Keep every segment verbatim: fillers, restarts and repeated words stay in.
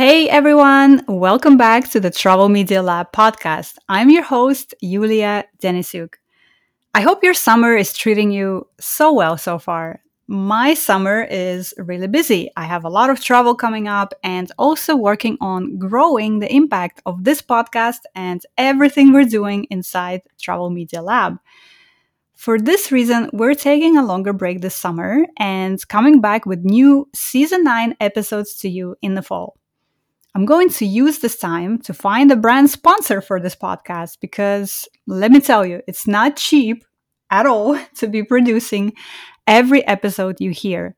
Hey everyone, welcome back to the Travel Media Lab podcast. I'm your host, Yulia Denisyuk. I hope your summer is treating you so well so far. My summer is really busy. I have a lot of travel coming up and also working on growing the impact of this podcast and everything we're doing inside Travel Media Lab. For this reason, we're taking a longer break this summer and coming back with new season nine episodes to you in the fall. I'm going to use this time to find a brand sponsor for this podcast because, let me tell you, it's not cheap at all to be producing every episode you hear.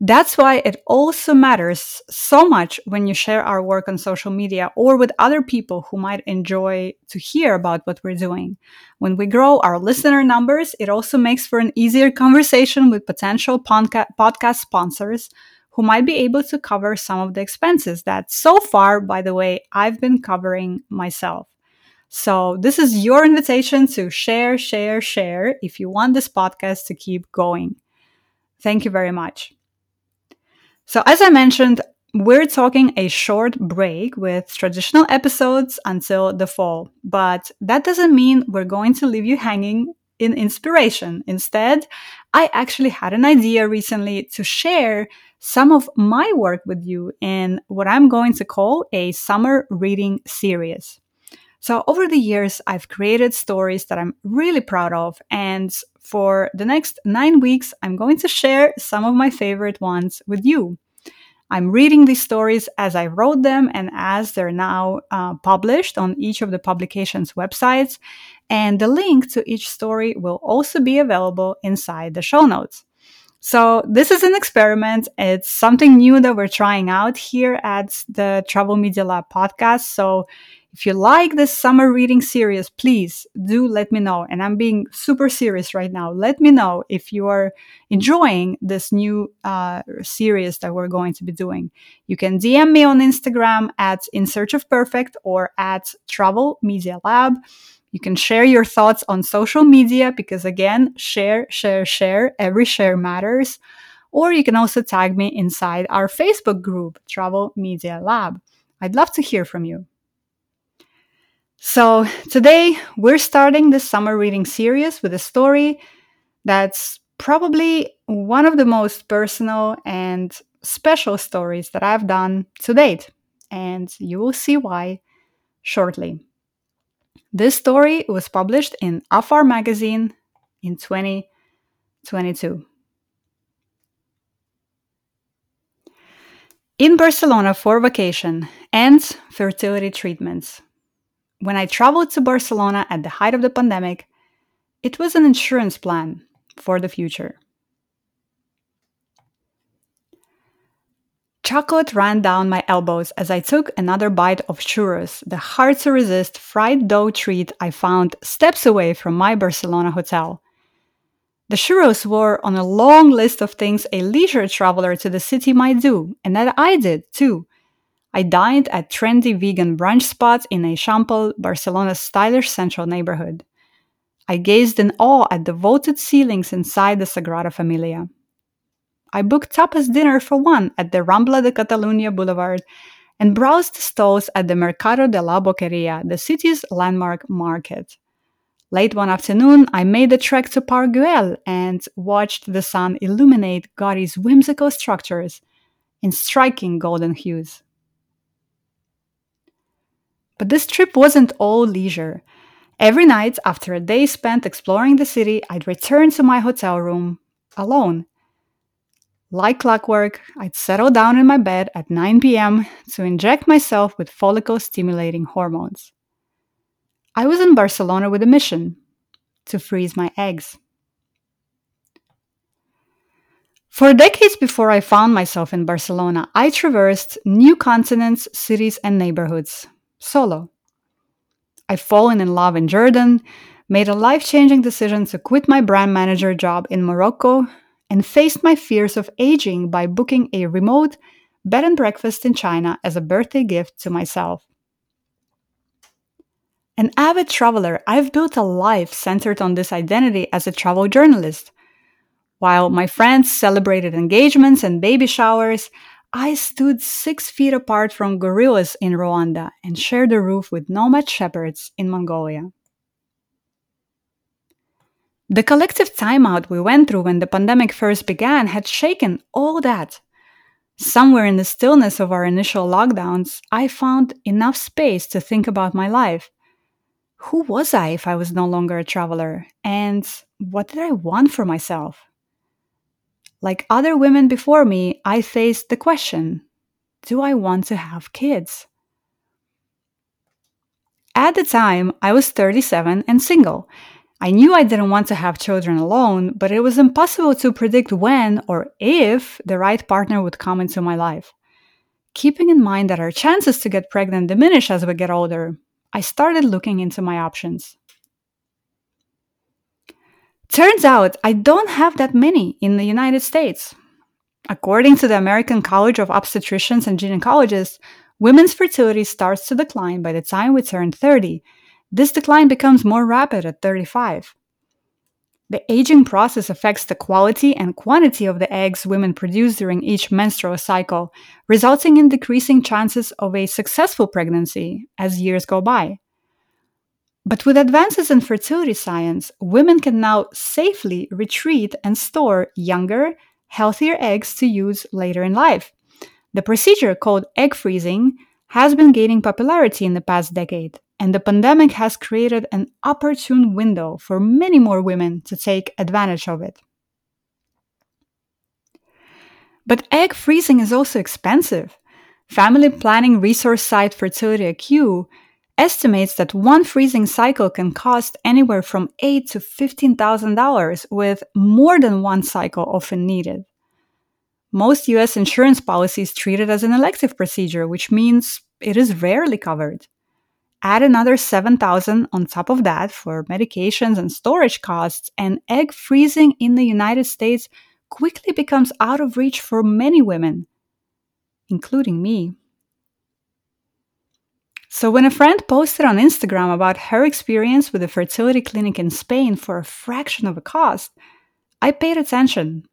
That's why it also matters so much when you share our work on social media or with other people who might enjoy to hear about what we're doing. When we grow our listener numbers, it also makes for an easier conversation with potential podca- podcast sponsors who might be able to cover some of the expenses that so far, by the way, I've been covering myself. So this is your invitation to share, share, share if you want this podcast to keep going. Thank you very much. So as I mentioned, we're talking a short break with traditional episodes until the fall, but that doesn't mean we're going to leave you hanging in inspiration. Instead, I actually had an idea recently to share some of my work with you in what I'm going to call a summer reading series. So over the years, I've created stories that I'm really proud of, and for the next nine weeks, I'm going to share some of my favorite ones with you. I'm reading these stories as I wrote them and as they're now uh, published on each of the publication's websites, and the link to each story will also be available inside the show notes. So this is an experiment. It's something new that we're trying out here at the Travel Media Lab podcast. So if you like this summer reading series, please do let me know. And I'm being super serious right now. Let me know if you are enjoying this new uh, series that we're going to be doing. You can D M me on Instagram at In Search of Perfect or at Travel Media Lab. You can share your thoughts on social media because, again, share, share, share. Every share matters. Or you can also tag me inside our Facebook group, Travel Media Lab. I'd love to hear from you. So today we're starting this summer reading series with a story that's probably one of the most personal and special stories that I've done to date. And you will see why shortly. This story was published in AFAR Magazine in twenty twenty-two. In Barcelona for vacation and fertility treatments. When I traveled to Barcelona at the height of the pandemic, it was an insurance plan for the future. Chocolate ran down my elbows as I took another bite of churros, the hard-to-resist fried dough treat I found steps away from my Barcelona hotel. The churros were on a long list of things a leisure traveler to the city might do, and that I did, too. I dined at trendy vegan brunch spots in Eixample, Barcelona's stylish central neighborhood. I gazed in awe at the vaulted ceilings inside the Sagrada Familia. I booked tapas dinner for one at the Rambla de Catalunya Boulevard and browsed stalls at the Mercado de la Boqueria, the city's landmark market. Late one afternoon, I made the trek to Park Güell and watched the sun illuminate Gaudí's whimsical structures in striking golden hues. But this trip wasn't all leisure. Every night, after a day spent exploring the city, I'd return to my hotel room alone. Like clockwork, I'd settle down in my bed at nine p.m. to inject myself with follicle-stimulating hormones. I was in Barcelona with a mission: to freeze my eggs. For decades before I found myself in Barcelona, I traversed new continents, cities, and neighborhoods, solo. I've fallen in love in Jordan, made a life-changing decision to quit my brand manager job in Morocco, and faced my fears of aging by booking a remote bed and breakfast in China as a birthday gift to myself. An avid traveler, I've built a life centered on this identity as a travel journalist. While my friends celebrated engagements and baby showers, I stood six feet apart from gorillas in Rwanda and shared a roof with nomad shepherds in Mongolia. The collective timeout we went through when the pandemic first began had shaken all that. Somewhere in the stillness of our initial lockdowns, I found enough space to think about my life. Who was I if I was no longer a traveler? And what did I want for myself? Like other women before me, I faced the question, do I want to have kids? At the time, I was thirty-seven and single. I knew I didn't want to have children alone, but it was impossible to predict when or if the right partner would come into my life. Keeping in mind that our chances to get pregnant diminish as we get older, I started looking into my options. Turns out I don't have that many in the United States. According to the American College of Obstetricians and Gynecologists, women's fertility starts to decline by the time we turn thirty. This decline becomes more rapid at thirty-five. The aging process affects the quality and quantity of the eggs women produce during each menstrual cycle, resulting in decreasing chances of a successful pregnancy as years go by. But with advances in fertility science, women can now safely retrieve and store younger, healthier eggs to use later in life. The procedure, called egg freezing, has been gaining popularity in the past decade. And the pandemic has created an opportune window for many more women to take advantage of it. But egg freezing is also expensive. Family planning resource site Fertility I Q estimates that one freezing cycle can cost anywhere from eight thousand dollars to fifteen thousand dollars, with more than one cycle often needed. Most U S insurance policies treat it as an elective procedure, which means it is rarely covered. Add another seven thousand dollars on top of that for medications and storage costs, and egg freezing in the United States quickly becomes out of reach for many women, including me. So when a friend posted on Instagram about her experience with a fertility clinic in Spain for a fraction of the cost, I paid attention.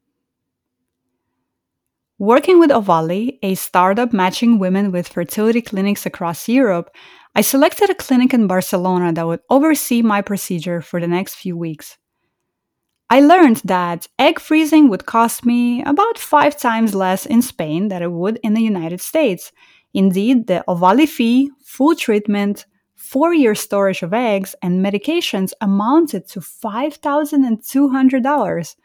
Working with Ovaly, a startup matching women with fertility clinics across Europe, I selected a clinic in Barcelona that would oversee my procedure for the next few weeks. I learned that egg freezing would cost me about five times less in Spain than it would in the United States. Indeed, the Ovaly fee, full treatment, four-year storage of eggs, and medications amounted to five thousand two hundred dollars.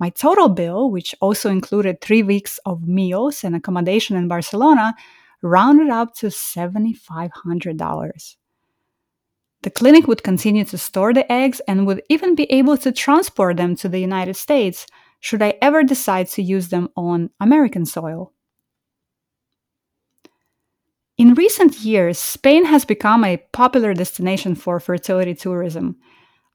My total bill, which also included three weeks of meals and accommodation in Barcelona, rounded up to seven thousand five hundred dollars. The clinic would continue to store the eggs and would even be able to transport them to the United States should I ever decide to use them on American soil. In recent years, Spain has become a popular destination for fertility tourism.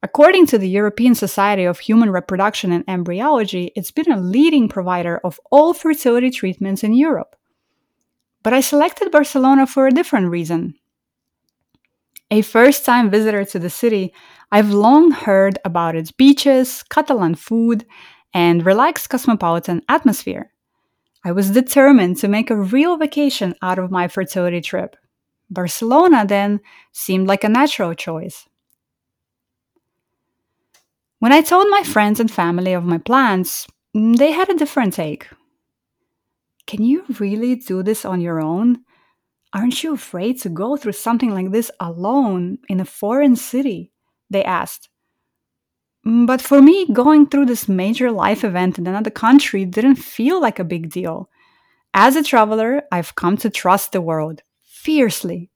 According to the European Society of Human Reproduction and Embryology, it's been a leading provider of all fertility treatments in Europe. But I selected Barcelona for a different reason. A first-time visitor to the city, I've long heard about its beaches, Catalan food, and relaxed cosmopolitan atmosphere. I was determined to make a real vacation out of my fertility trip. Barcelona, then, seemed like a natural choice. When I told my friends and family of my plans, they had a different take. Can you really do this on your own? Aren't you afraid to go through something like this alone in a foreign city? They asked. But for me, going through this major life event in another country didn't feel like a big deal. As a traveler, I've come to trust the world, fiercely.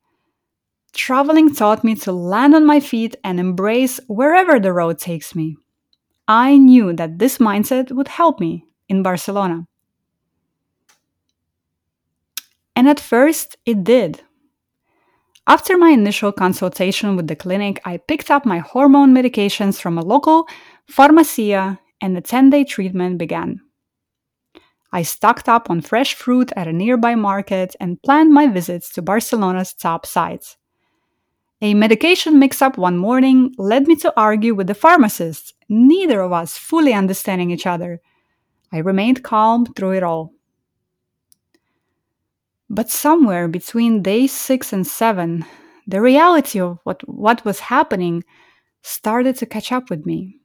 Traveling taught me to land on my feet and embrace wherever the road takes me. I knew that this mindset would help me in Barcelona. And at first, it did. After my initial consultation with the clinic, I picked up my hormone medications from a local pharmacia, and the ten-day treatment began. I stocked up on fresh fruit at a nearby market and planned my visits to Barcelona's top sites. A medication mix-up one morning led me to argue with the pharmacist, neither of us fully understanding each other. I remained calm through it all. But somewhere between days six and seven, the reality of what, what was happening started to catch up with me.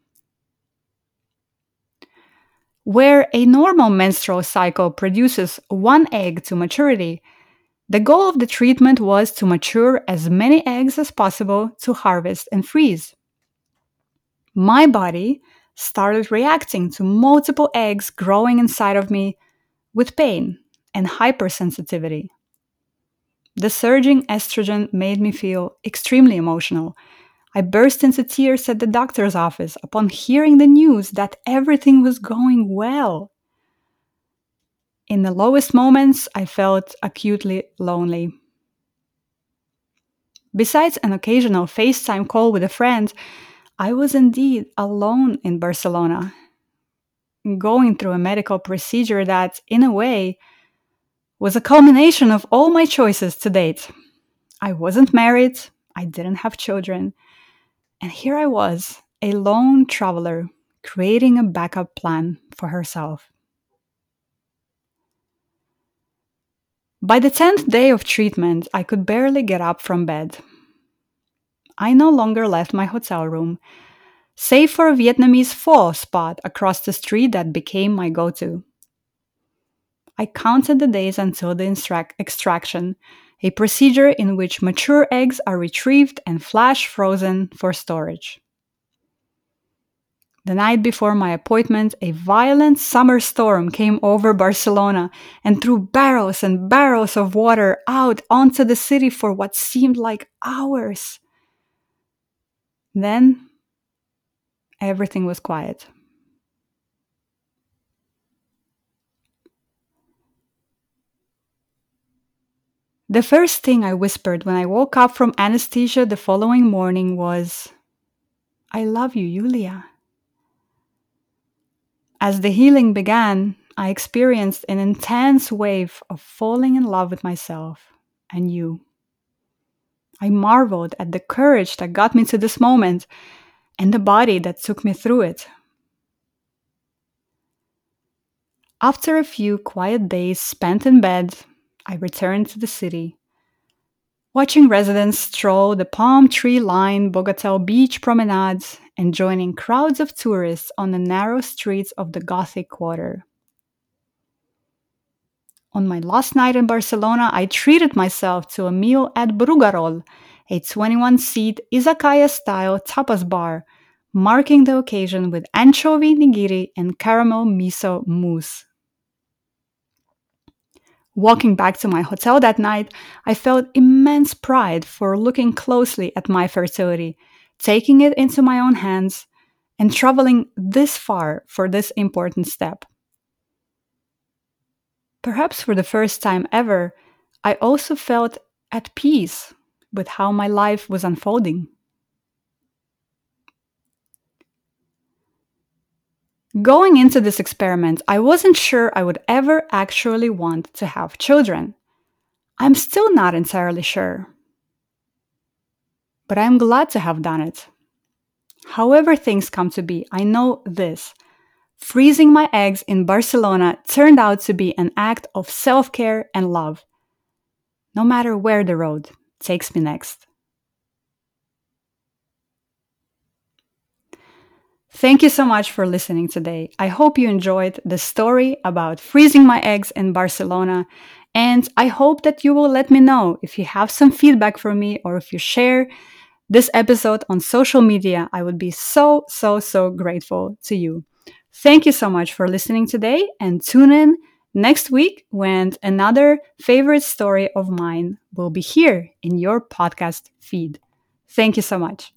Where a normal menstrual cycle produces one egg to maturity, the goal of the treatment was to mature as many eggs as possible to harvest and freeze. My body started reacting to multiple eggs growing inside of me with pain and hypersensitivity. The surging estrogen made me feel extremely emotional. I burst into tears at the doctor's office upon hearing the news that everything was going well. In the lowest moments, I felt acutely lonely. Besides an occasional FaceTime call with a friend, I was indeed alone in Barcelona, going through a medical procedure that, in a way, was a culmination of all my choices to date. I wasn't married, I didn't have children, and here I was, a lone traveler, creating a backup plan for herself. By the tenth day of treatment, I could barely get up from bed. I no longer left my hotel room, save for a Vietnamese pho spot across the street that became my go-to. I counted the days until the extract- extraction, a procedure in which mature eggs are retrieved and flash frozen for storage. The night before my appointment, a violent summer storm came over Barcelona and threw barrels and barrels of water out onto the city for what seemed like hours. Then, everything was quiet. The first thing I whispered when I woke up from anesthesia the following morning was, "I love you, Yulia." As the healing began, I experienced an intense wave of falling in love with myself and you. I marveled at the courage that got me to this moment and the body that took me through it. After a few quiet days spent in bed, I returned to the city, watching residents stroll the palm tree-lined Bogatell Beach promenade and joining crowds of tourists on the narrow streets of the Gothic Quarter. On my last night in Barcelona, I treated myself to a meal at Brugarol, a twenty-one-seat izakaya-style tapas bar, marking the occasion with anchovy nigiri and caramel miso mousse. Walking back to my hotel that night, I felt immense pride for looking closely at my fertility, taking it into my own hands, and traveling this far for this important step. Perhaps for the first time ever, I also felt at peace with how my life was unfolding. Going into this experiment, I wasn't sure I would ever actually want to have children. I'm still not entirely sure. But I'm glad to have done it. However things come to be, I know this. Freezing my eggs in Barcelona turned out to be an act of self-care and love, no matter where the road takes me next. Thank you so much for listening today. I hope you enjoyed the story about freezing my eggs in Barcelona, and I hope that you will let me know if you have some feedback for me or if you share this episode on social media. I would be so, so, so grateful to you. Thank you so much for listening today, and tune in next week when another favorite story of mine will be here in your podcast feed. Thank you so much.